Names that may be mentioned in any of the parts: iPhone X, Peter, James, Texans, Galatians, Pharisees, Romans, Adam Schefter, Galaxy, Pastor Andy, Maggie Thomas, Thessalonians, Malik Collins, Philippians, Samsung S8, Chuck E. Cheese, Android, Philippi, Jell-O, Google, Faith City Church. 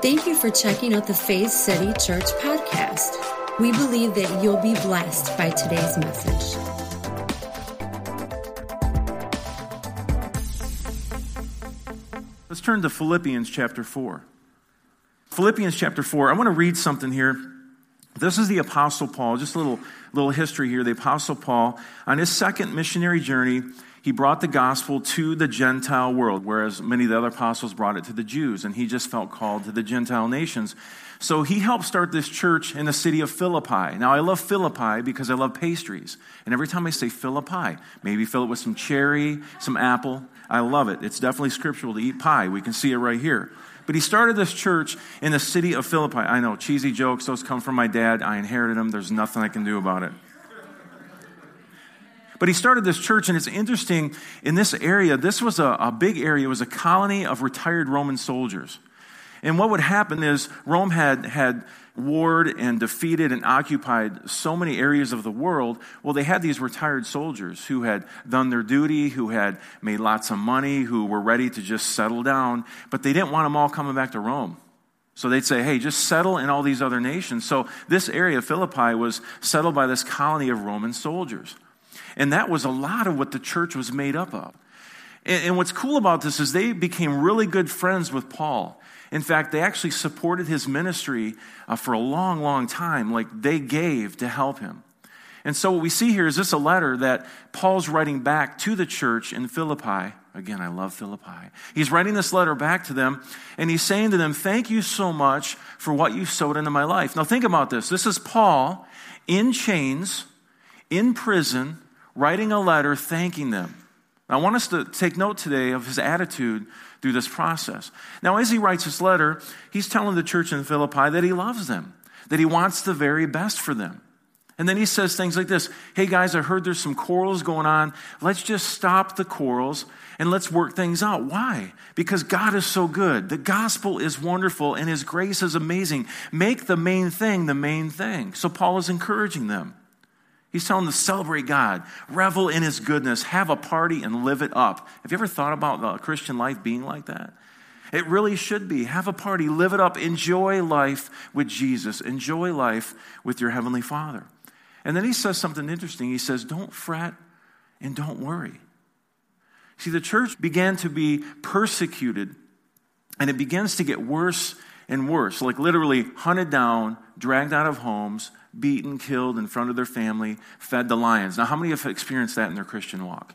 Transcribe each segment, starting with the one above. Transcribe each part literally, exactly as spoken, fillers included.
Thank you for checking out the Faith City Church podcast. We believe that you'll be blessed by today's message. Let's turn to Philippians chapter four. Philippians chapter four, I want to read something here. This is the Apostle Paul, just a little, little history here. The Apostle Paul, on his second missionary journey, he brought the gospel to the Gentile world, whereas many of the other apostles brought it to the Jews, and he just felt called to the Gentile nations. So he helped start this church in the city of Philippi. Now, I love Philippi because I love pastries, and every time I say Philippi, maybe fill it with some cherry, some apple. I love it. It's definitely scriptural to eat pie. We can see it right here. But he started this church in the city of Philippi. I know, cheesy jokes, those come from my dad. I inherited them. There's nothing I can do about it. But he started this church, and it's interesting, in this area, this was a, a big area. It was a colony of retired Roman soldiers. And what would happen is Rome had, had warred and defeated and occupied so many areas of the world. Well, they had these retired soldiers who had done their duty, who had made lots of money, who were ready to just settle down, but they didn't want them all coming back to Rome. So they'd say, hey, just settle in all these other nations. So this area, Philippi, was settled by this colony of Roman soldiers. And that was a lot of what the church was made up of. And, and what's cool about this is they became really good friends with Paul. In fact, they actually supported his ministry uh, for a long, long time, like they gave to help him. And so what we see here is this a letter that Paul's writing back to the church in Philippi. Again, I love Philippi. He's writing this letter back to them, and he's saying to them, thank you so much for what you sowed into my life. Now think about this. This is Paul in chains, in prison, writing a letter thanking them. Now, I want us to take note today of his attitude through this process. Now, as he writes this letter, he's telling the church in Philippi that he loves them, that he wants the very best for them. And then he says things like this, hey guys, I heard there's some quarrels going on. Let's just stop the quarrels and let's work things out. Why? Because God is so good. The gospel is wonderful and his grace is amazing. Make the main thing the main thing. So Paul is encouraging them. He's telling them to celebrate God, revel in his goodness, have a party, and live it up. Have you ever thought about the Christian life being like that? It really should be. Have a party, live it up, enjoy life with Jesus, enjoy life with your Heavenly Father. And then he says something interesting. He says, don't fret and don't worry. See, the church began to be persecuted, and it begins to get worse and worse, like literally hunted down, dragged out of homes, beaten, killed in front of their family, fed to lions. Now, how many have experienced that in their Christian walk?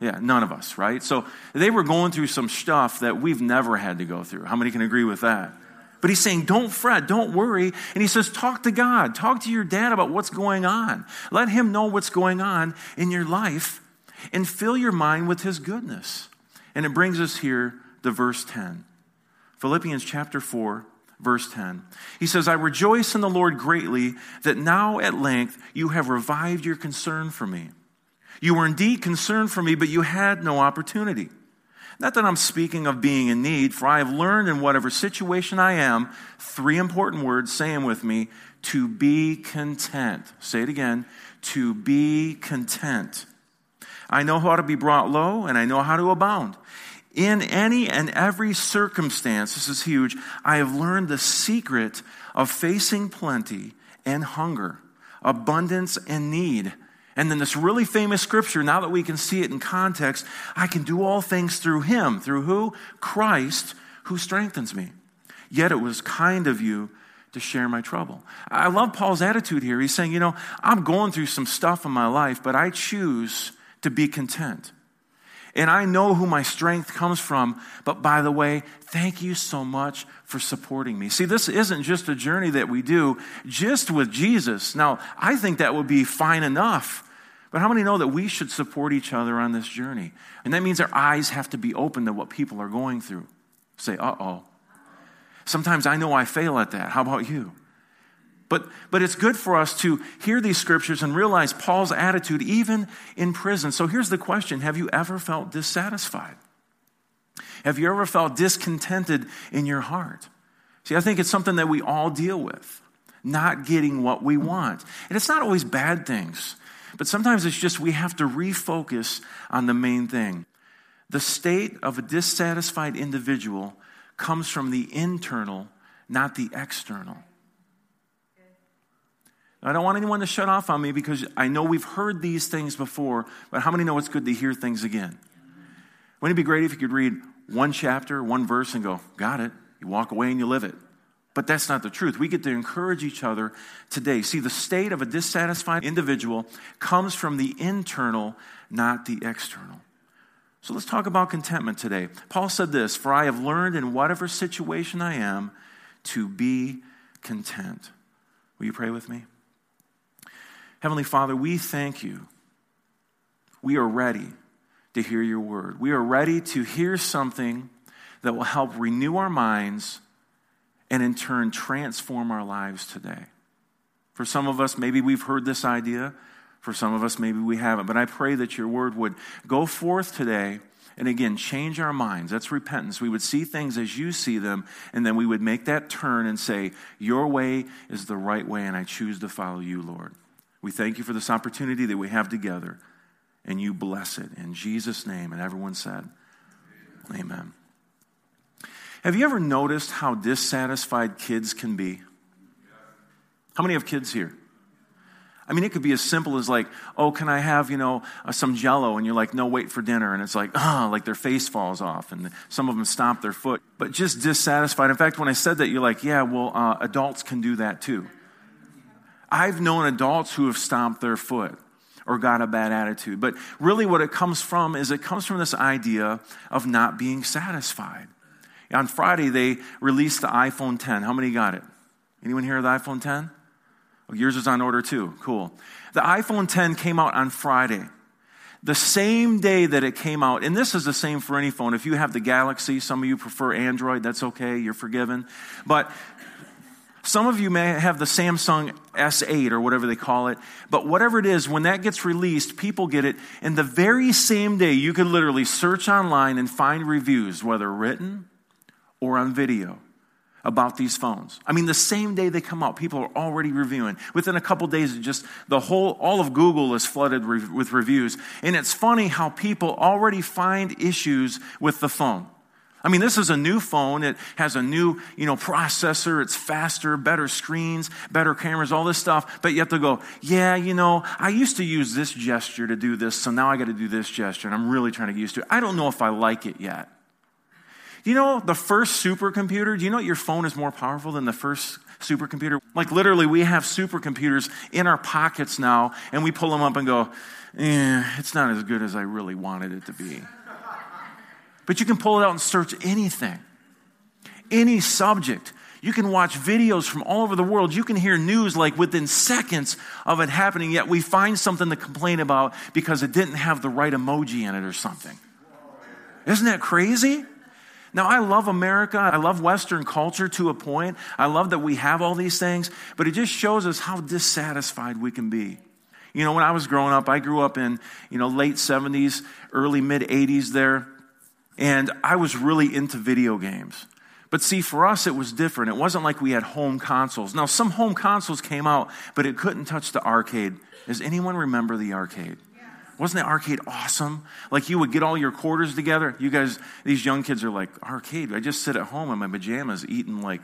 Yeah, none of us, right? So they were going through some stuff that we've never had to go through. How many can agree with that? But he's saying, don't fret, don't worry. And he says, talk to God. Talk to your dad about what's going on. Let him know what's going on in your life and fill your mind with his goodness. And it brings us here to verse ten. Philippians chapter four, verse ten. He says, I rejoice in the Lord greatly that now at length you have revived your concern for me. You were indeed concerned for me, but you had no opportunity. Not that I'm speaking of being in need, for I have learned in whatever situation I am, three important words, say them with me, to be content. Say it again, to be content. I know how to be brought low, and I know how to abound. In any and every circumstance, this is huge, I have learned the secret of facing plenty and hunger, abundance and need. And then this really famous scripture, now that we can see it in context, I can do all things through him. Through who? Christ, who strengthens me. Yet it was kind of you to share my trouble. I love Paul's attitude here. He's saying, you know, I'm going through some stuff in my life, but I choose to be content. And I know who my strength comes from, but by the way, thank you so much for supporting me. See, this isn't just a journey that we do just with Jesus. Now, I think that would be fine enough, but how many know that we should support each other on this journey? And that means our eyes have to be open to what people are going through. Say, uh-oh. Sometimes I know I fail at that. How about you? But but it's good for us to hear these scriptures and realize Paul's attitude even in prison. So here's the question. Have you ever felt dissatisfied? Have you ever felt discontented in your heart? See, I think it's something that we all deal with, not getting what we want. And it's not always bad things, but sometimes it's just we have to refocus on the main thing. The state of a dissatisfied individual comes from the internal not the external. I don't want anyone to shut off on me because I know we've heard these things before, but how many know it's good to hear things again? Wouldn't it be great if you could read one chapter, one verse, and go, got it. You walk away and you live it. But that's not the truth. We get to encourage each other today. See, the state of a dissatisfied individual comes from the internal, not the external. So let's talk about contentment today. Paul said this, "For I have learned in whatever situation I am to be content." Will you pray with me? Heavenly Father, we thank you. We are ready to hear your word. We are ready to hear something that will help renew our minds and in turn transform our lives today. For some of us, maybe we've heard this idea. For some of us, maybe we haven't. But I pray that your word would go forth today and again, change our minds. That's repentance. We would see things as you see them, and then we would make that turn and say, your way is the right way, and I choose to follow you, Lord. We thank you for this opportunity that we have together, and you bless it. In Jesus' name, and everyone said, amen. Amen. Have you ever noticed how dissatisfied kids can be? How many have kids here? I mean, it could be as simple as like, oh, can I have, you know, uh, some Jell-O? And you're like, no, wait for dinner. And it's like, ah, oh, like their face falls off. And the, some of them stomp their foot. But just dissatisfied. In fact, when I said that, you're like, yeah, well, uh, adults can do that too. I've known adults who have stomped their foot or got a bad attitude. But really what it comes from is it comes from this idea of not being satisfied. On Friday, they released the iPhone ten. How many got it? Anyone hear of the iPhone ten? Oh, yours is on order too. Cool. The iPhone ten came out on Friday, the same day that it came out. And this is the same for any phone. If you have the Galaxy, some of you prefer Android. That's okay. You're forgiven. But some of you may have the Samsung S eight or whatever they call it. But whatever it is, when that gets released, people get it. And the very same day, you could literally search online and find reviews, whether written or on video, about these phones. I mean, the same day they come out, people are already reviewing. Within a couple days, just the whole, all of Google is flooded re- with reviews. And it's funny how people already find issues with the phone. I mean, this is a new phone. It has a new, you know, processor. It's faster, better screens, better cameras, all this stuff. But yet they'll go, yeah, you know, I used to use this gesture to do this, so now I got to do this gesture, and I'm really trying to get used to it. I don't know if I like it yet. Do you know the first supercomputer? Do you know your phone is more powerful than the first supercomputer? Like literally, we have supercomputers in our pockets now, and we pull them up and go, eh, it's not as good as I really wanted it to be. But you can pull it out and search anything, any subject. You can watch videos from all over the world. You can hear news like within seconds of it happening, yet we find something to complain about because it didn't have the right emoji in it or something. Isn't that crazy? Now, I love America. I love Western culture to a point. I love that we have all these things, but it just shows us how dissatisfied we can be. You know, when I was growing up, I grew up in, you know, late seventies, early mid-eighties there, and I was really into video games. But see, for us, it was different. It wasn't like we had home consoles. Now, some home consoles came out, but it couldn't touch the arcade. Does anyone remember the arcade? Wasn't the arcade awesome? Like you would get all your quarters together. You guys, these young kids are like, arcade? I just sit at home in my pajamas eating like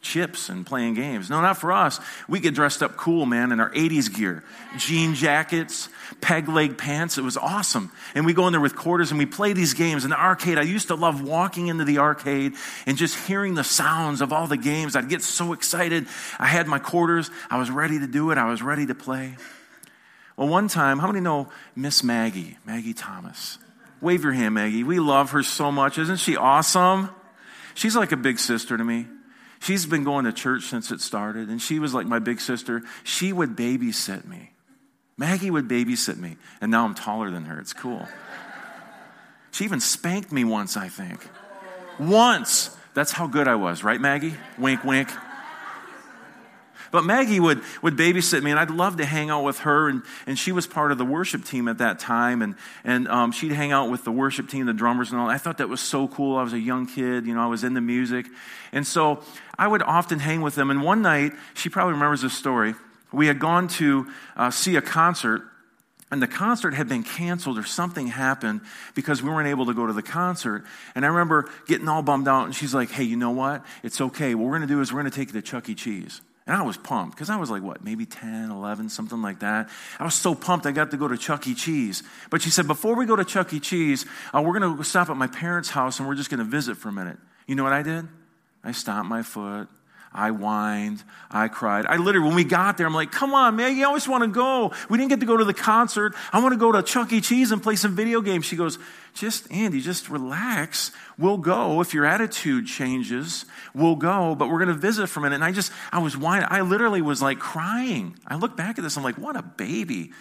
chips and playing games. No, not for us. We get dressed up cool, man, in our eighties gear. Jean jackets, peg leg pants. It was awesome. And we go in there with quarters and we play these games. In the arcade, I used to love walking into the arcade and just hearing the sounds of all the games. I'd get so excited. I had my quarters. I was ready to do it. I was ready to play. Well, one time, how many know Miss Maggie, Maggie Thomas? Wave your hand, Maggie. We love her so much. Isn't she awesome? She's like a big sister to me. She's been going to church since it started, and she was like my big sister. She would babysit me. Maggie would babysit me, and now I'm taller than her. It's cool. She even spanked me once, I think. Once. That's how good I was, right, Maggie? Wink, wink. But Maggie would, would babysit me, and I'd love to hang out with her, and, and she was part of the worship team at that time, and, and um, she'd hang out with the worship team, the drummers and all. I thought that was so cool. I was a young kid. You know, I was into music. And so I would often hang with them, and one night, she probably remembers this story, we had gone to uh, see a concert And the concert had been canceled or something happened because we weren't able to go to the concert. And I remember getting all bummed out. And she's like, hey, you know what? It's okay. What we're going to do is we're going to take you to Chuck E. Cheese. And I was pumped because I was like, what, maybe ten, eleven, something like that. I was so pumped I got to go to Chuck E. Cheese. But she said, before we go to Chuck E. Cheese, uh, we're going to stop at my parents' house and we're just going to visit for a minute. You know what I did? I stomped my foot. I whined, I cried. I literally, when we got there, I'm like, come on, man, you always want to go. We didn't get to go to the concert. I want to go to Chuck E. Cheese and play some video games. She goes, just, Andy, just relax. We'll go. If your attitude changes, we'll go, but we're going to visit for a minute. And I just, I was whining. I literally was like crying. I look back at this, I'm like, what a baby.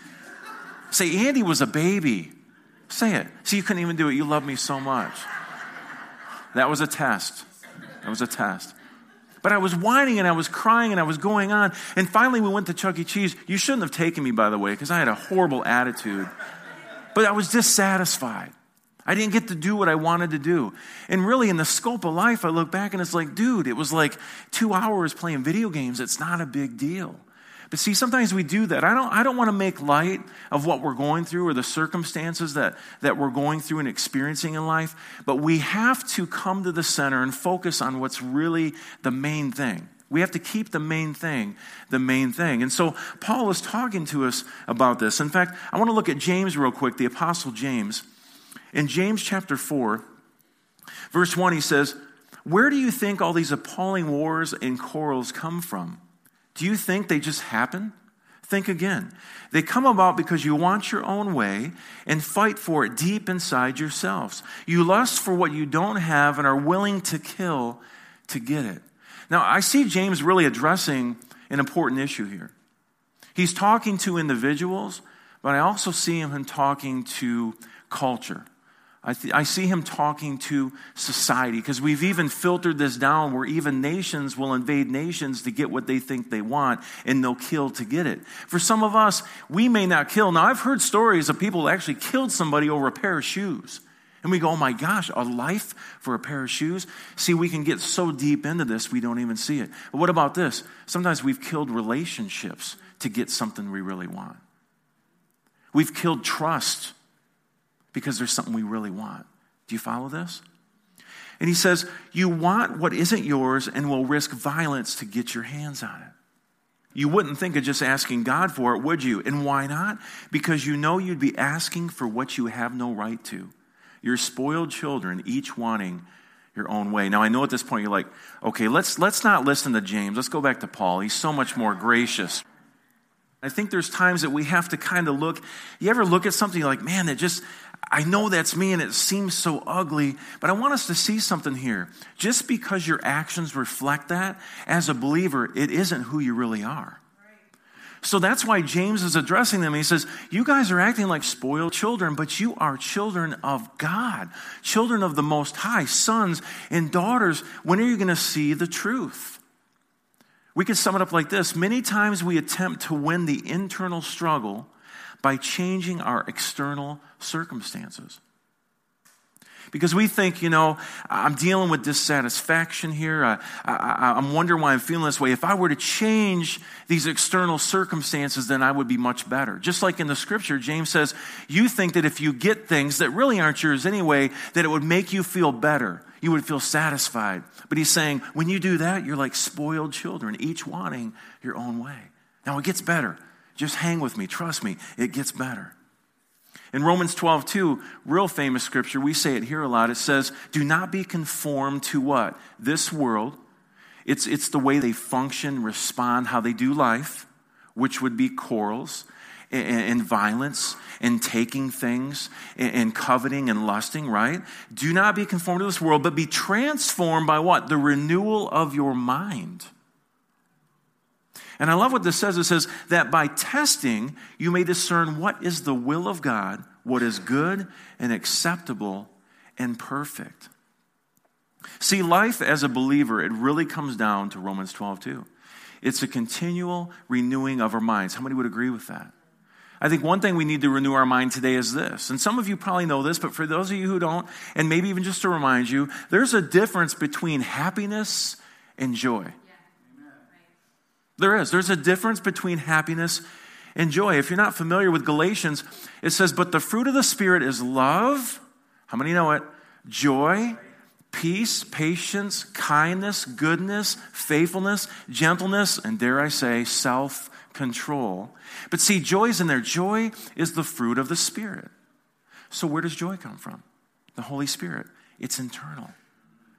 Say, Andy was a baby. Say it. See, you couldn't even do it. You love me so much. That was a test. That was a test. But I was whining and I was crying and I was going on. And finally we went to Chuck E. Cheese. You shouldn't have taken me, by the way, because I had a horrible attitude. But I was dissatisfied. I didn't get to do what I wanted to do. And really, in the scope of life, I look back and it's like, dude, it was like two hours playing video games. It's not a big deal. But see, sometimes we do that. I don't I don't want to make light of what we're going through or the circumstances that, that we're going through and experiencing in life, but we have to come to the center and focus on what's really the main thing. We have to keep the main thing, the main thing. And so Paul is talking to us about this. In fact, I want to look at James real quick, the Apostle James. In James chapter four, verse one, he says, where do you think all these appalling wars and quarrels come from? Do you think they just happen? Think again. They come about because you want your own way and fight for it deep inside yourselves. You lust for what you don't have and are willing to kill to get it. Now, I see James really addressing an important issue here. He's talking to individuals, but I also see him talking to culture. I, th- I see him talking to society because we've even filtered this down where even nations will invade nations to get what they think they want and they'll kill to get it. For some of us, we may not kill. Now, I've heard stories of people that actually killed somebody over a pair of shoes. And we go, oh my gosh, a life for a pair of shoes? See, we can get so deep into this, we don't even see it. But what about this? Sometimes we've killed relationships to get something we really want. We've killed trust because there's something we really want. Do you follow this? And he says, you want what isn't yours and will risk violence to get your hands on it. You wouldn't think of just asking God for it, would you? And why not? Because you know you'd be asking for what you have no right to. You're spoiled children, each wanting your own way. Now, I know at this point you're like, okay, let's let's not listen to James. Let's go back to Paul. He's so much more gracious. I think there's times that we have to kind of look. You ever look at something like, man, it just... I know that's me and it seems so ugly, but I want us to see something here. Just because your actions reflect that, as a believer, it isn't who you really are. Right. So that's why James is addressing them. He says, you guys are acting like spoiled children, but you are children of God, children of the Most High, sons and daughters. When are you going to see the truth? We could sum it up like this. Many times we attempt to win the internal struggle by changing our external circumstances. Because we think, you know, I'm dealing with dissatisfaction here. I, I, I'm wondering why I'm feeling this way. If I were to change these external circumstances, then I would be much better. Just like in the scripture, James says, you think that if you get things that really aren't yours anyway, that it would make you feel better. You would feel satisfied. But he's saying, when you do that, you're like spoiled children, each wanting your own way. Now it gets better. Just hang with me. Trust me. It gets better. In Romans twelve two, real famous scripture, we say it here a lot. It says, do not be conformed to what? This world. It's, it's the way they function, respond, how they do life, which would be quarrels and, and violence and taking things and, and coveting and lusting, right? Do not be conformed to this world, but be transformed by what? The renewal of your mind. And I love what this says. It says that by testing, you may discern what is the will of God, what is good and acceptable and perfect. See, life as a believer, it really comes down to Romans twelve two. It's a continual renewing of our minds. How many would agree with that? I think one thing we need to renew our mind today is this. And some of you probably know this, but for those of you who don't, and maybe even just to remind you, there's a difference between happiness and joy. There is. There's a difference between happiness and joy. If you're not familiar with Galatians, it says, but the fruit of the Spirit is love. How many know it? Joy, peace, patience, kindness, goodness, faithfulness, gentleness, and dare I say, self-control. But see, joy's in there. Joy is the fruit of the Spirit. So where does joy come from? The Holy Spirit. It's internal.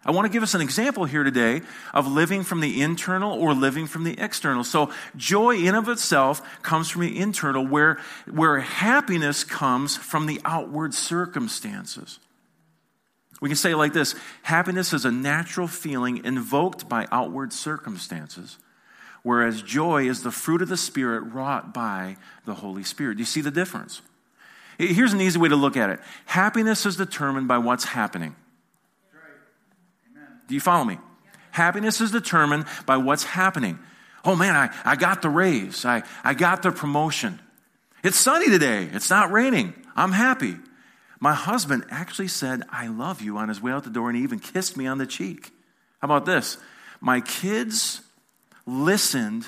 I want to give us an example here today of living from the internal or living from the external. So joy in of itself comes from the internal, where, where happiness comes from the outward circumstances. We can say it like this: happiness is a natural feeling invoked by outward circumstances, whereas joy is the fruit of the Spirit wrought by the Holy Spirit. Do you see the difference? Here's an easy way to look at it. Happiness is determined by what's happening. Do you follow me? Yeah. Happiness is determined by what's happening. Oh man, I, I got the raise. I, I got the promotion. It's sunny today. It's not raining. I'm happy. My husband actually said, I love you on his way out the door, and he even kissed me on the cheek. How about this? My kids listened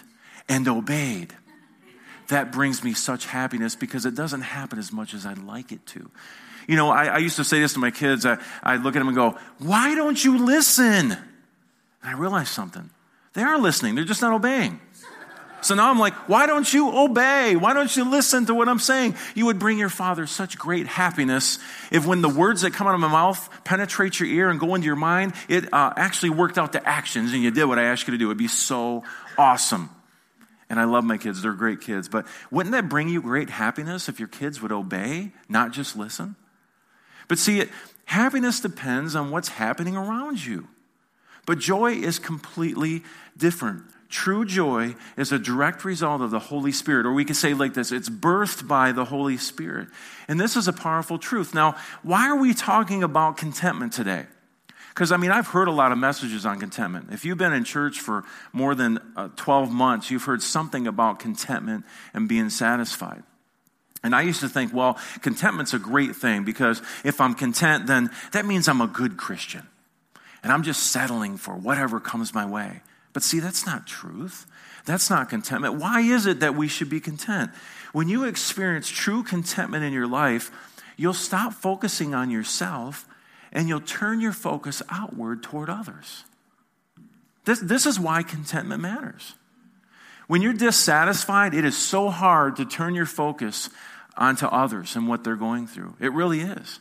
and obeyed. That brings me such happiness because it doesn't happen as much as I'd like it to. You know, I, I used to say this to my kids. I, I'd look at them and go, why don't you listen? And I realized something. They are listening. They're just not obeying. So now I'm like, why don't you obey? Why don't you listen to what I'm saying? You would bring your Father such great happiness if when the words that come out of my mouth penetrate your ear and go into your mind, it uh, actually worked out to actions and you did what I asked you to do. It'd be so awesome. And I love my kids. They're great kids. But wouldn't that bring you great happiness if your kids would obey, not just listen? But see, it, happiness depends on what's happening around you. But joy is completely different. True joy is a direct result of the Holy Spirit. Or we could say like this, it's birthed by the Holy Spirit. And this is a powerful truth. Now, why are we talking about contentment today? Because, I mean, I've heard a lot of messages on contentment. If you've been in church for more than uh, twelve months, you've heard something about contentment and being satisfied. And I used to think, well, contentment's a great thing because if I'm content, then that means I'm a good Christian. And I'm just settling for whatever comes my way. But see, that's not truth. That's not contentment. Why is it that we should be content? When you experience true contentment in your life, you'll stop focusing on yourself and you'll turn your focus outward toward others. This, this is why contentment matters. When you're dissatisfied, it is so hard to turn your focus onto others and what they're going through. It really is.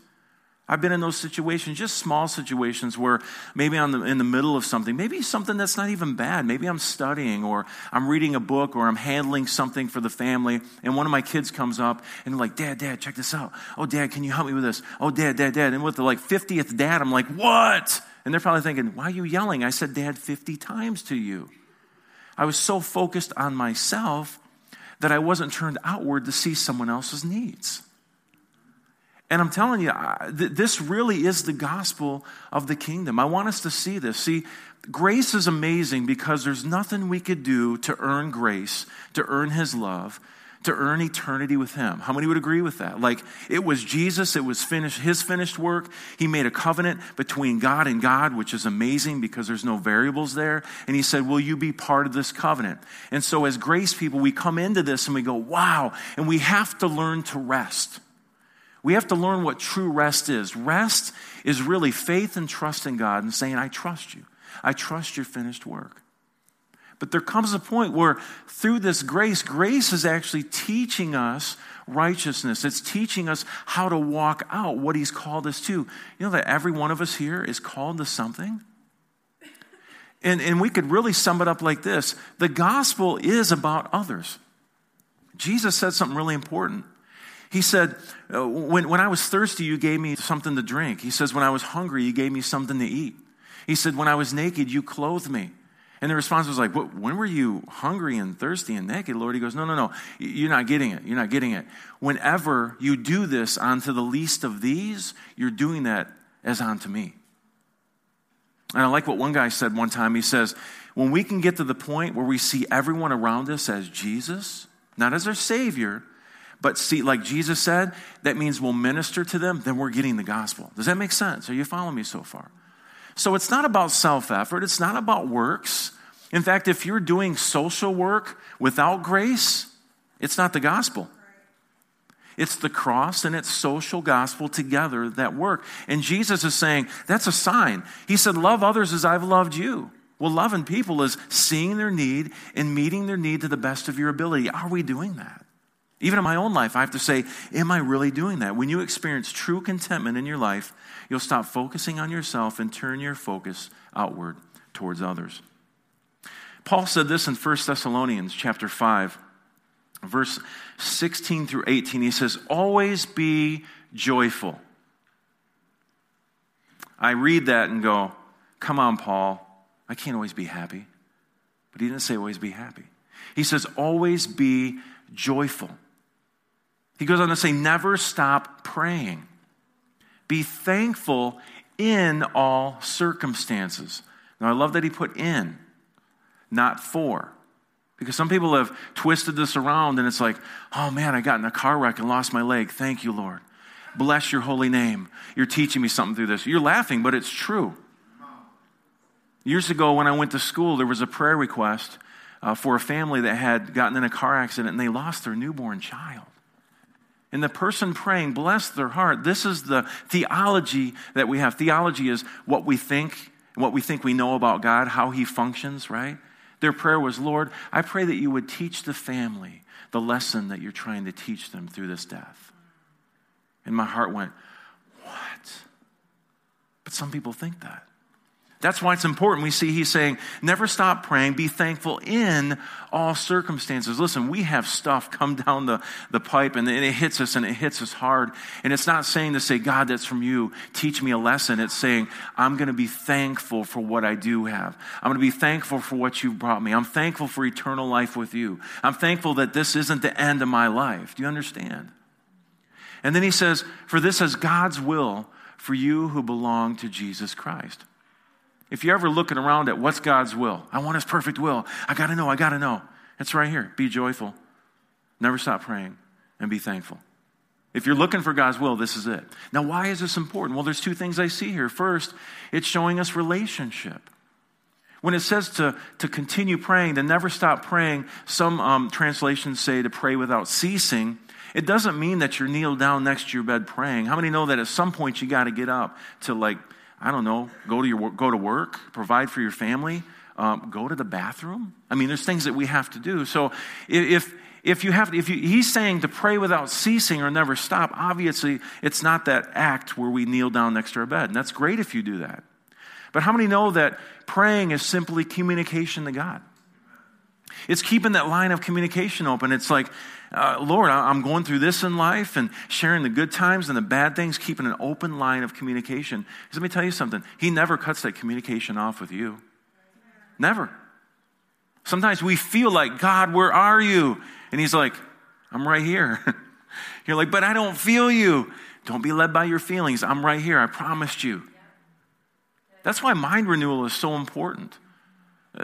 I've been in those situations, just small situations where maybe I'm in the middle of something, maybe something that's not even bad. Maybe I'm studying or I'm reading a book or I'm handling something for the family, and one of my kids comes up and they're like, Dad, Dad, check this out. Oh, Dad, can you help me with this? Oh, Dad, Dad, Dad. And with the like fiftieth dad, I'm like, what? And they're probably thinking, why are you yelling? I said Dad fifty times to you. I was so focused on myself that I wasn't turned outward to see someone else's needs. And I'm telling you, I, th- this really is the gospel of the kingdom. I want us to see this. See, grace is amazing because there's nothing we could do to earn grace, to earn his love, to earn eternity with him. How many would agree with that? Like, it was Jesus, it was finished, his finished work. He made a covenant between God and God, which is amazing because there's no variables there. And he said, will you be part of this covenant? And so as grace people, we come into this and we go, wow. And we have to learn to rest. We have to learn what true rest is. Rest is really faith and trust in God and saying, I trust you. I trust your finished work. But there comes a point where through this grace, grace is actually teaching us righteousness. It's teaching us how to walk out what he's called us to. You know that every one of us here is called to something? And, and we could really sum it up like this. The gospel is about others. Jesus said something really important. He said, when, when I was thirsty, you gave me something to drink. He says, when I was hungry, you gave me something to eat. He said, when I was naked, you clothed me. And the response was like, what, when were you hungry and thirsty and naked, Lord? He goes, no, no, no, you're not getting it. You're not getting it. Whenever you do this unto the least of these, you're doing that as unto me. And I like what one guy said one time. He says, when we can get to the point where we see everyone around us as Jesus, not as our Savior, but see, like Jesus said, that means we'll minister to them, then we're getting the gospel. Does that make sense? Are you following me so far? So it's not about self-effort. It's not about works. In fact, if you're doing social work without grace, It's not the gospel. It's the cross and its social gospel together that work. And Jesus is saying, that's a sign. He said, love others as I've loved you. Well, loving people is seeing their need and meeting their need to the best of your ability. Are we doing that? Even in my own life, I have to say, am I really doing that? When you experience true contentment in your life, you'll stop focusing on yourself and turn your focus outward towards others. Paul said this in First Thessalonians chapter five, verse sixteen through eighteen. He says, always be joyful. I read that and go, come on, Paul. I can't always be happy. But he didn't say always be happy. He says, always be joyful. He goes on to say, never stop praying. Be thankful in all circumstances. Now, I love that he put in, not for. Because some people have twisted this around and it's like, oh man, I got in a car wreck and lost my leg. Thank you, Lord. Bless your holy name. You're teaching me something through this. You're laughing, but it's true. Years ago when I went to school, there was a prayer request uh, for a family that had gotten in a car accident and they lost their newborn child. And the person praying blessed their heart. This is the theology that we have. Theology is what we think, what we think we know about God, how he functions, right? Their prayer was, Lord, I pray that you would teach the family the lesson that you're trying to teach them through this death. And my heart went, what? But some people think that. That's why it's important. We see he's saying, never stop praying, be thankful in all circumstances. Listen, we have stuff come down the, the pipe and it hits us and it hits us hard. And it's not saying to say, God, that's from you. Teach me a lesson. It's saying, I'm going to be thankful for what I do have. I'm going to be thankful for what you brought me. I'm thankful for eternal life with you. I'm thankful that this isn't the end of my life. Do you understand? And then he says, for this is God's will for you who belong to Jesus Christ. If you're ever looking around at what's God's will, I want his perfect will. I got to know, I got to know. It's right here. Be joyful. Never stop praying and be thankful. If you're looking for God's will, this is it. Now, why is this important? Well, there's two things I see here. First, it's showing us relationship. When it says to, to continue praying, to never stop praying, some um, translations say to pray without ceasing. It doesn't mean that you're kneeled down next to your bed praying. How many know that at some point you got to get up to like, I don't know, go to your go to work, provide for your family, um, go to the bathroom. I mean, there's things that we have to do. So if if you have, if you, he's saying to pray without ceasing or never stop, obviously it's not that act where we kneel down next to our bed. And that's great if you do that. But how many know that praying is simply communication to God? It's keeping that line of communication open. It's like, uh, Lord, I'm going through this in life and sharing the good times and the bad things, keeping an open line of communication. Because let me tell you something. He never cuts that communication off with you. Never. Sometimes we feel like, God, where are you? And he's like, I'm right here. You're like, but I don't feel you. Don't be led by your feelings. I'm right here. I promised you. That's why mind renewal is so important.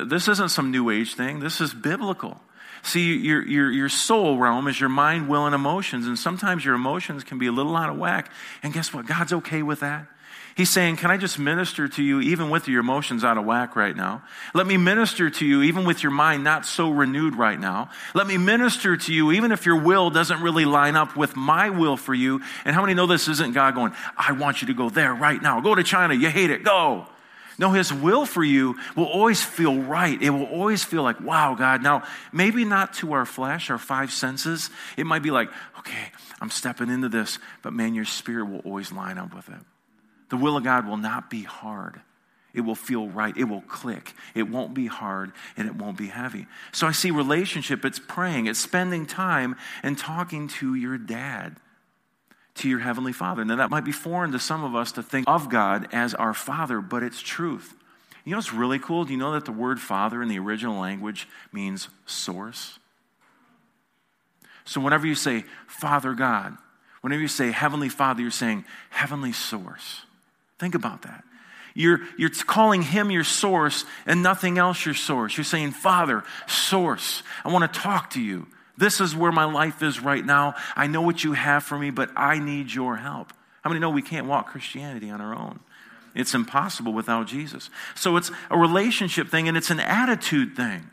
This isn't some new age thing. This is biblical. See, your, your, your soul realm is your mind, will, and emotions. And sometimes your emotions can be a little out of whack. And guess what? God's okay with that. He's saying, can I just minister to you even with your emotions out of whack right now? Let me minister to you even with your mind not so renewed right now. Let me minister to you even if your will doesn't really line up with my will for you. And how many know this isn't God going, I want you to go there right now. Go to China. You hate it. Go. No, his will for you will always feel right. It will always feel like, wow, God. Now, maybe not to our flesh, our five senses. It might be like, okay, I'm stepping into this. But man, your spirit will always line up with it. The will of God will not be hard. It will feel right. It will click. It won't be hard, and it won't be heavy. So I see relationship. It's praying. It's spending time and talking to your dad, to your heavenly Father. Now, that might be foreign to some of us to think of God as our Father, but it's truth. You know what's really cool? Do you know that the word Father in the original language means source? So whenever you say Father God, whenever you say Heavenly Father, you're saying Heavenly Source. Think about that. You're, you're calling him your source and nothing else your source. You're saying, Father, source, I want to talk to you. This is where my life is right now. I know what you have for me, but I need your help. How many know we can't walk Christianity on our own? It's impossible without Jesus. So it's a relationship thing, and it's an attitude thing.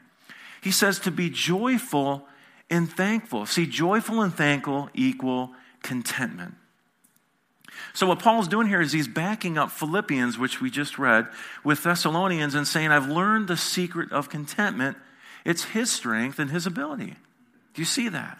He says to be joyful and thankful. See, joyful and thankful equal contentment. So what Paul's doing here is he's backing up Philippians, which we just read, with Thessalonians and saying, I've learned the secret of contentment. It's his strength and his ability. Do you see that?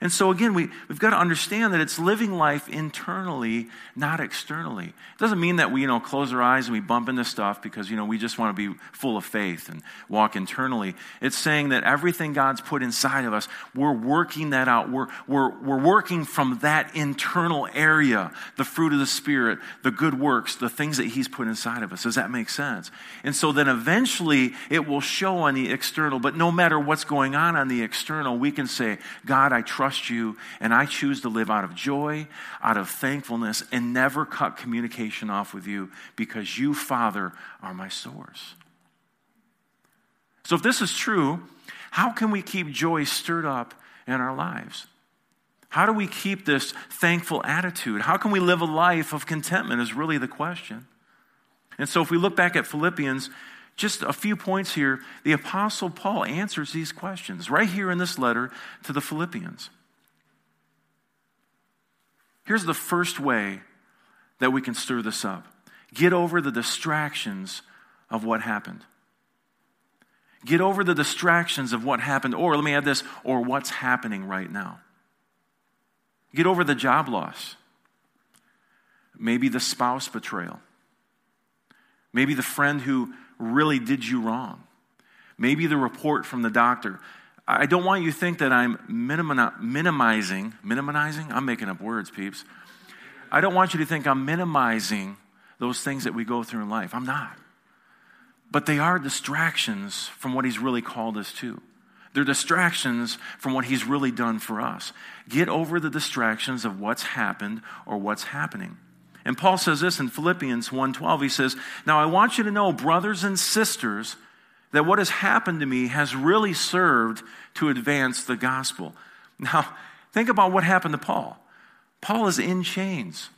And so again, we, we've got to understand that it's living life internally, not externally. It doesn't mean that we, you know, close our eyes and we bump into stuff because, you know, we just want to be full of faith and walk internally. It's saying that everything God's put inside of us, we're working that out. We're, we're, we're working from that internal area, the fruit of the Spirit, the good works, the things that he's put inside of us. Does that make sense? And so then eventually it will show on the external, but no matter what's going on on the external, we can say, God, I trust you, and I choose to live out of joy, out of thankfulness, and never cut communication off with you because you, Father, are my source. So if this is true, how can we keep joy stirred up in our lives? How do we keep this thankful attitude? How can we live a life of contentment is really the question. And so if we look back at Philippians, just a few points here, the Apostle Paul answers these questions right here in this letter to the Philippians. Here's the first way that we can stir this up. Get over the distractions of what happened. Get over the distractions of what happened, or let me add this, or what's happening right now. Get over the job loss. Maybe the spouse betrayal. Maybe the friend who really did you wrong. Maybe the report from the doctor. I don't want you to think that I'm minimizing, minimizing? I'm making up words, peeps. I don't want you to think I'm minimizing those things that we go through in life. I'm not. But they are distractions from what he's really called us to. They're distractions from what he's really done for us. Get over the distractions of what's happened or what's happening. And Paul says this in Philippians one twelve. He says, now I want you to know, brothers and sisters, that what has happened to me has really served to advance the gospel. Now, think about what happened to Paul. Paul is in chains.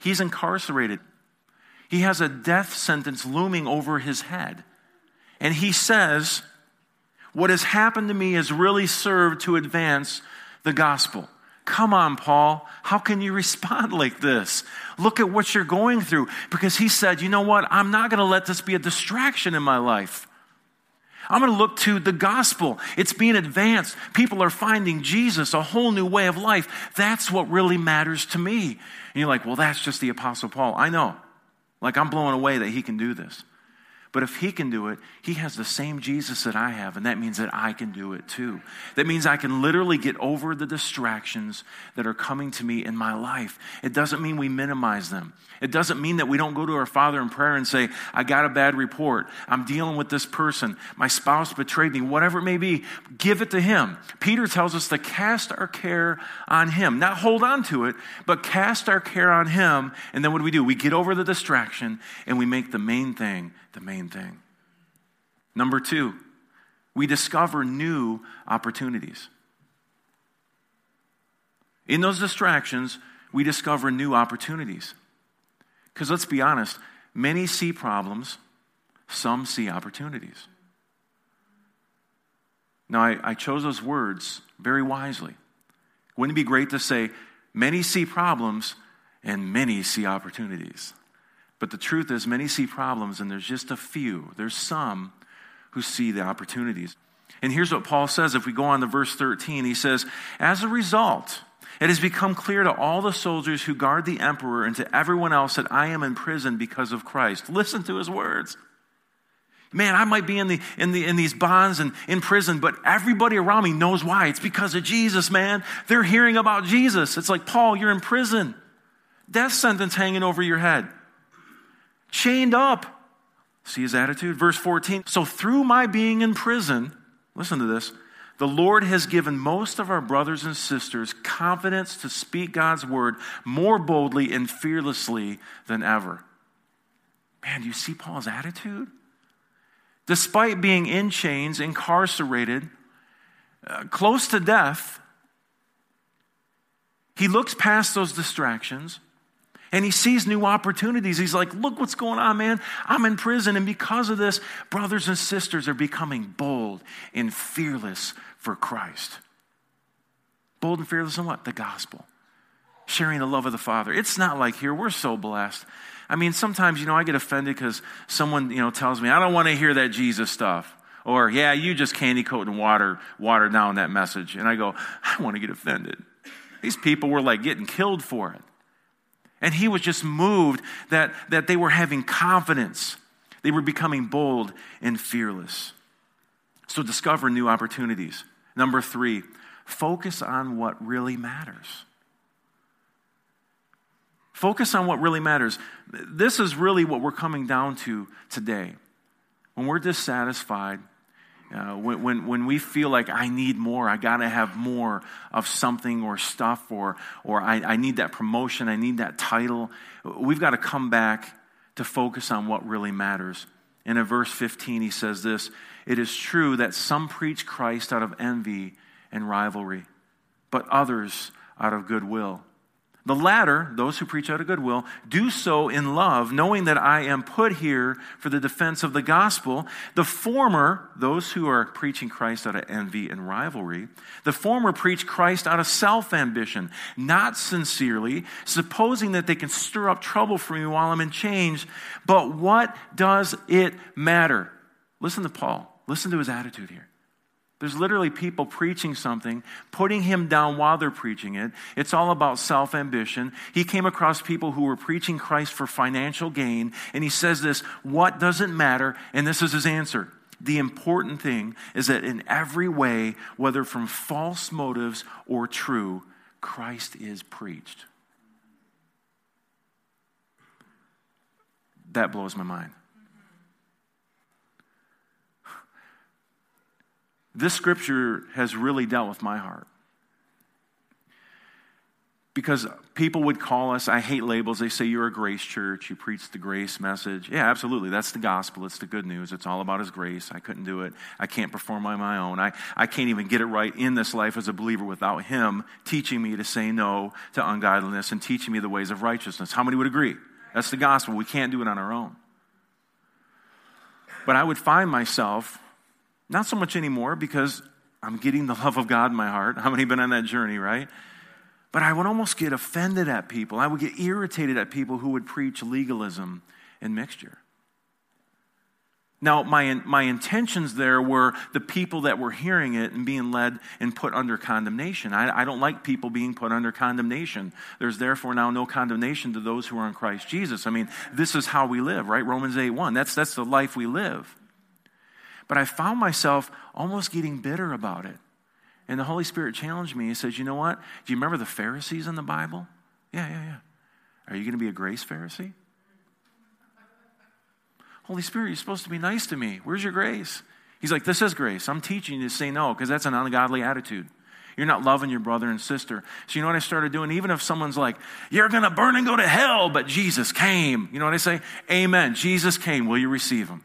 He's incarcerated. He has a death sentence looming over his head. And he says, what has happened to me has really served to advance the gospel. Come on, Paul. How can you respond like this? Look at what you're going through. Because he said, you know what? I'm not going to let this be a distraction in my life. I'm going to look to the gospel. It's being advanced. People are finding Jesus, a whole new way of life. That's what really matters to me. And you're like, well, that's just the Apostle Paul. I know. Like, I'm blown away that he can do this. But if he can do it, he has the same Jesus that I have, and that means that I can do it too. That means I can literally get over the distractions that are coming to me in my life. It doesn't mean we minimize them. It doesn't mean that we don't go to our Father in prayer and say, I got a bad report. I'm dealing with this person. My spouse betrayed me. Whatever it may be, give it to him. Peter tells us to cast our care on him. Not hold on to it, but cast our care on him. And then what do we do? We get over the distraction, and we make the main thing the main thing. Number two, we discover new opportunities. In those distractions, we discover new opportunities. Because let's be honest, many see problems, some see opportunities. Now, I, I chose those words very wisely. Wouldn't it be great to say, many see problems and many see opportunities? But the truth is, many see problems, and there's just a few. There's some who see the opportunities. And here's what Paul says. If we go on to verse thirteen, he says, as a result, it has become clear to all the soldiers who guard the emperor and to everyone else that I am in prison because of Christ. Listen to his words. Man, I might be in the in the in these bonds and in prison, but everybody around me knows why. It's because of Jesus, man. They're hearing about Jesus. It's like, Paul, you're in prison. Death sentence hanging over your head. Chained up. See his attitude? Verse fourteen. So through my being in prison, listen to this, the Lord has given most of our brothers and sisters confidence to speak God's word more boldly and fearlessly than ever. Man, do you see Paul's attitude? Despite being in chains, incarcerated, uh, close to death, he looks past those distractions. and he sees new opportunities. He's like, look what's going on, man. I'm in prison, and because of this, brothers and sisters are becoming bold and fearless for Christ. Bold and fearless in what? The gospel. Sharing the love of the Father. It's not like here, we're so blessed. I mean, sometimes, you know, I get offended because someone, you know, tells me, I don't want to hear that Jesus stuff. Or, yeah, you just candy coat and water, water down that message. And I go, I want to get offended. These people were like getting killed for it. And he was just moved that, that they were having confidence. They were becoming bold and fearless. So discover new opportunities. Number three, focus on what really matters. Focus on what really matters. This is really what we're coming down to today. When we're dissatisfied, uh, when, when, when we feel like I need more, I got to have more of something or stuff, or, or I, I need that promotion, I need that title, we've got to come back to focus on what really matters. And in verse fifteen, he says this, it is true that some preach Christ out of envy and rivalry, but others out of goodwill. The latter, those who preach out of goodwill, do so in love, knowing that I am put here for the defense of the gospel. The former, those who are preaching Christ out of envy and rivalry, the former preach Christ out of self-ambition, not sincerely, supposing that they can stir up trouble for me while I'm in chains. But what does it matter? Listen to Paul. Listen to his attitude here. There's literally people preaching something, putting him down while they're preaching it. It's all about self-ambition. He came across people who were preaching Christ for financial gain, and he says this, what doesn't matter? And this is his answer. The important thing is that in every way, whether from false motives or true, Christ is preached. That blows my mind. This scripture has really dealt with my heart. Because people would call us, I hate labels, they say you're a grace church, you preach the grace message. Yeah, absolutely, that's the gospel, it's the good news, it's all about his grace. I couldn't do it, I can't perform on my own, I, I can't even get it right in this life as a believer without him teaching me to say no to ungodliness and teaching me the ways of righteousness. How many would agree? That's the gospel, we can't do it on our own. But I would find myself, not so much anymore because I'm getting the love of God in my heart. How many have been on that journey, right? But I would almost get offended at people. I would get irritated at people who would preach legalism and mixture. Now, my my intentions there were the people that were hearing it and being led and put under condemnation. I, I don't like people being put under condemnation. There's therefore now no condemnation to those who are in Christ Jesus. I mean, this is how we live, right? Romans eight one. That's, that's the life we live. But I found myself almost getting bitter about it. And the Holy Spirit challenged me. He says, you know what? Do you remember the Pharisees in the Bible? Yeah, yeah, yeah. Are you going to be a grace Pharisee? Holy Spirit, you're supposed to be nice to me. Where's your grace? He's like, this is grace. I'm teaching you to say no because that's an ungodly attitude. You're not loving your brother and sister. So you know what I started doing? Even if someone's like, you're going to burn and go to hell, but Jesus came. You know what I say? Amen. Jesus came. Will you receive him?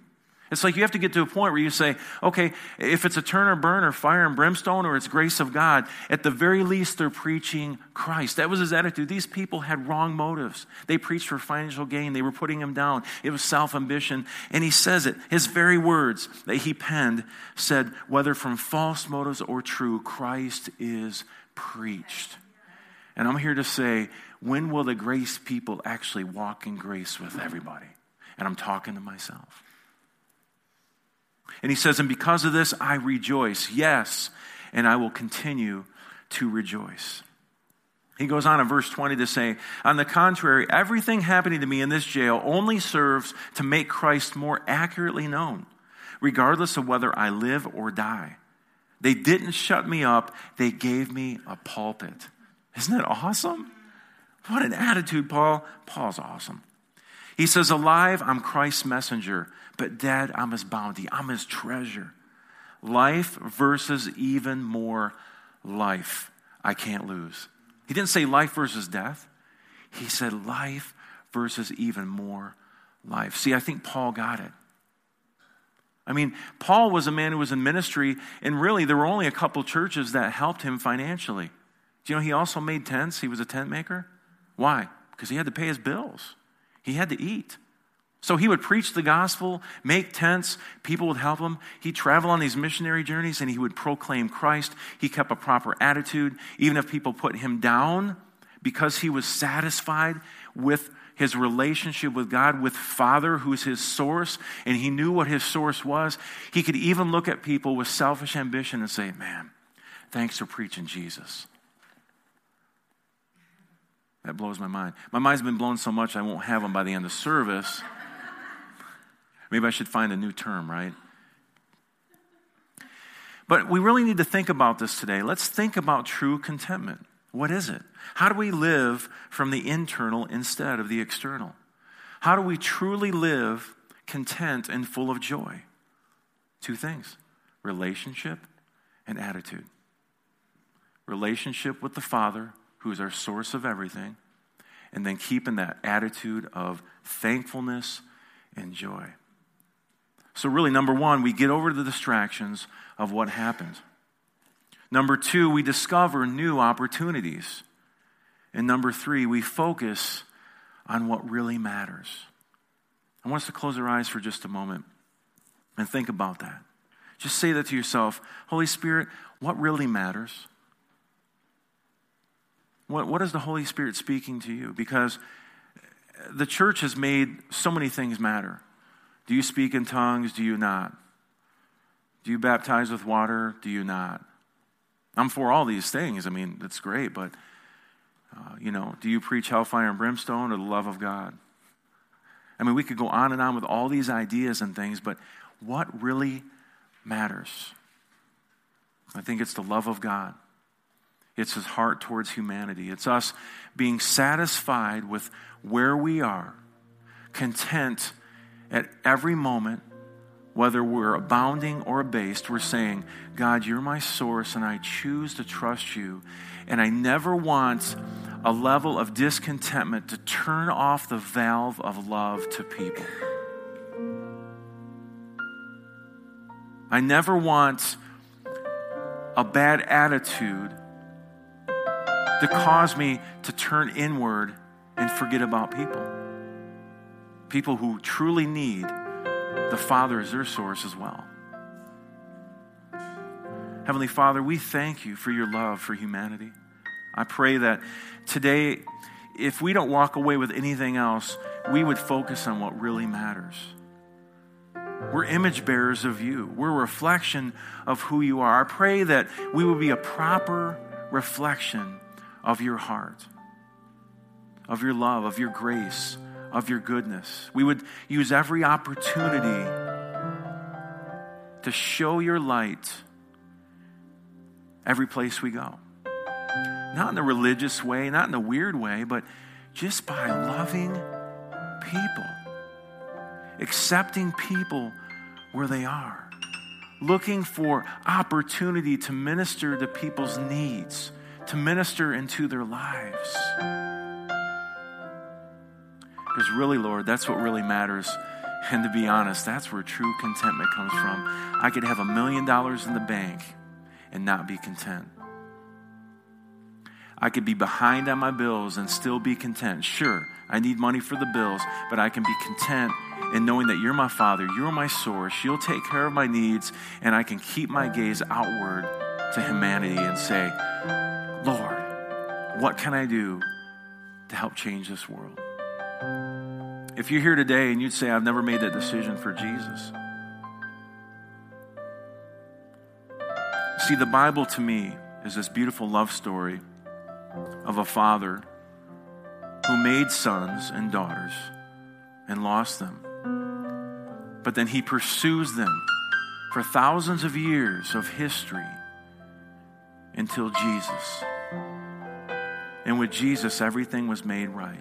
It's like you have to get to a point where you say, okay, if it's a turn or burn or fire and brimstone or it's grace of God, at the very least they're preaching Christ. That was his attitude. These people had wrong motives. They preached for financial gain. They were putting him down. It was self-ambition. And he says it. His very words that he penned said, whether from false motives or true, Christ is preached. And I'm here to say, when will the grace people actually walk in grace with everybody? And I'm talking to myself. And he says, and because of this, I rejoice. Yes, and I will continue to rejoice. He goes on in verse twenty to say, on the contrary, everything happening to me in this jail only serves to make Christ more accurately known, regardless of whether I live or die. They didn't shut me up. They gave me a pulpit. Isn't that awesome? What an attitude, Paul. Paul's awesome. He says, alive, I'm Christ's messenger, but dead, I'm his bounty. I'm his treasure. Life versus even more life. I can't lose. He didn't say life versus death. He said life versus even more life. See, I think Paul got it. I mean, Paul was a man who was in ministry, and really there were only a couple churches that helped him financially. Do you know he also made tents? He was a tent maker. Why? because he had to pay his bills. He had to eat. So he would preach the gospel, make tents, people would help him. He'd travel on these missionary journeys and he would proclaim Christ. He kept a proper attitude, even if people put him down, because he was satisfied with his relationship with God, with Father, who's his source, and he knew what his source was. He could even look at people with selfish ambition and say, man, thanks for preaching Jesus. That blows my mind. My mind's been blown so much I won't have them by the end of service. Maybe I should find a new term, right? But we really need to think about this today. Let's think about true contentment. What is it? How do we live from the internal instead of the external? How do we truly live content and full of joy? Two things: relationship and attitude. Relationship with the Father, who is our source of everything, and then keeping that attitude of thankfulness and joy. So really, number one, we get over the distractions of what happened. Number two, we discover new opportunities. And number three, we focus on what really matters. I want us to close our eyes for just a moment and think about that. Just say that to yourself, Holy Spirit, what really matters? What, what is the Holy Spirit speaking to you? Because the church has made so many things matter. Do you speak in tongues? Do you not? Do you baptize with water? Do you not? I'm for all these things. I mean, that's great, but, uh, you know, do you preach hellfire and brimstone or the love of God? I mean, we could go on and on with all these ideas and things, but what really matters? I think it's the love of God. It's his heart towards humanity. It's us being satisfied with where we are, content at every moment, whether we're abounding or abased. We're saying, God, you're my source, and I choose to trust you. And I never want a level of discontentment to turn off the valve of love to people. I never want a bad attitude to cause me to turn inward and forget about people. People who truly need the Father as their source as well. Heavenly Father, we thank you for your love for humanity. I pray that today, if we don't walk away with anything else, we would focus on what really matters. We're image bearers of you. We're a reflection of who you are. I pray that we will be a proper reflection of your heart, of your love, of your grace, of your goodness. We would use every opportunity to show your light every place we go. Not in a religious way, not in a weird way, but just by loving people, accepting people where they are, looking for opportunity to minister to people's needs, to minister into their lives. Because really, Lord, that's what really matters. And to be honest, that's where true contentment comes from. I could have a million dollars in the bank and not be content. I could be behind on my bills and still be content. Sure, I need money for the bills, but I can be content in knowing that you're my Father, you're my source, you'll take care of my needs, and I can keep my gaze outward to humanity and say, Lord, what can I do to help change this world? If you're here today and you'd say, I've never made that decision for Jesus. See, the Bible to me is this beautiful love story of a father who made sons and daughters and lost them. But then he pursues them for thousands of years of history until Jesus. And with Jesus, everything was made right.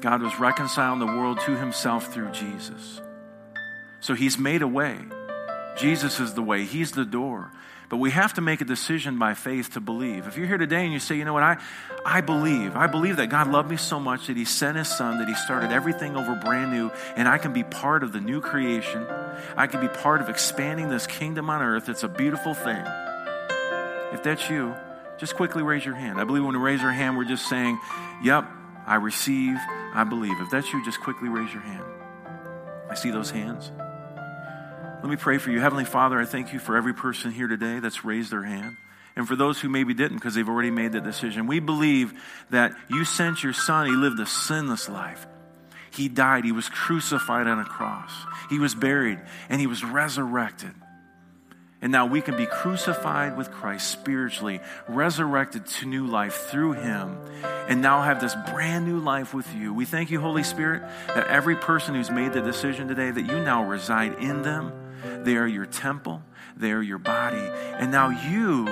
God was reconciling the world to himself through Jesus. So he's made a way. Jesus is the way. He's the door. But we have to make a decision by faith to believe. If you're here today and you say, you know what, I, I believe. I believe that God loved me so much that he sent his son, that he started everything over brand new, and I can be part of the new creation. I can be part of expanding this kingdom on earth. It's a beautiful thing. If that's you, Just quickly raise your hand. I believe when we raise our hand, we're just saying, yep, I receive, I believe. If that's you, just quickly raise your hand. I see those hands. Let me pray for you. Heavenly Father, I thank you for every person here today that's raised their hand. And for those who maybe didn't because they've already made that decision, we believe that you sent your son. He lived a sinless life. He died. He was crucified on a cross. He was buried, and he was resurrected. And now we can be crucified with Christ spiritually, resurrected to new life through him, and now have this brand new life with you. We thank you, Holy Spirit, that every person who's made the decision today, that you now reside in them. They are your temple. They are your body. And now you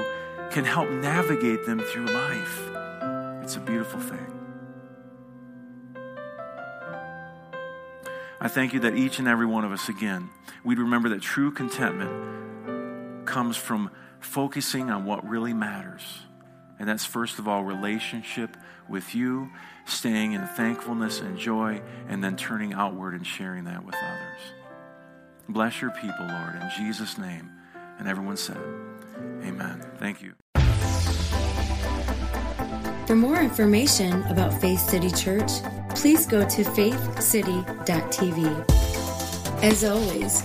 can help navigate them through life. It's a beautiful thing. I thank you that each and every one of us, again, we'd remember that true contentment comes from focusing on what really matters. And that's, first of all, relationship with you, staying in thankfulness and joy, and then turning outward and sharing that with others. Bless your people, Lord, in Jesus' name. And everyone said, amen. Thank you. For more information about Faith City Church, please go to faith city dot t v. As always,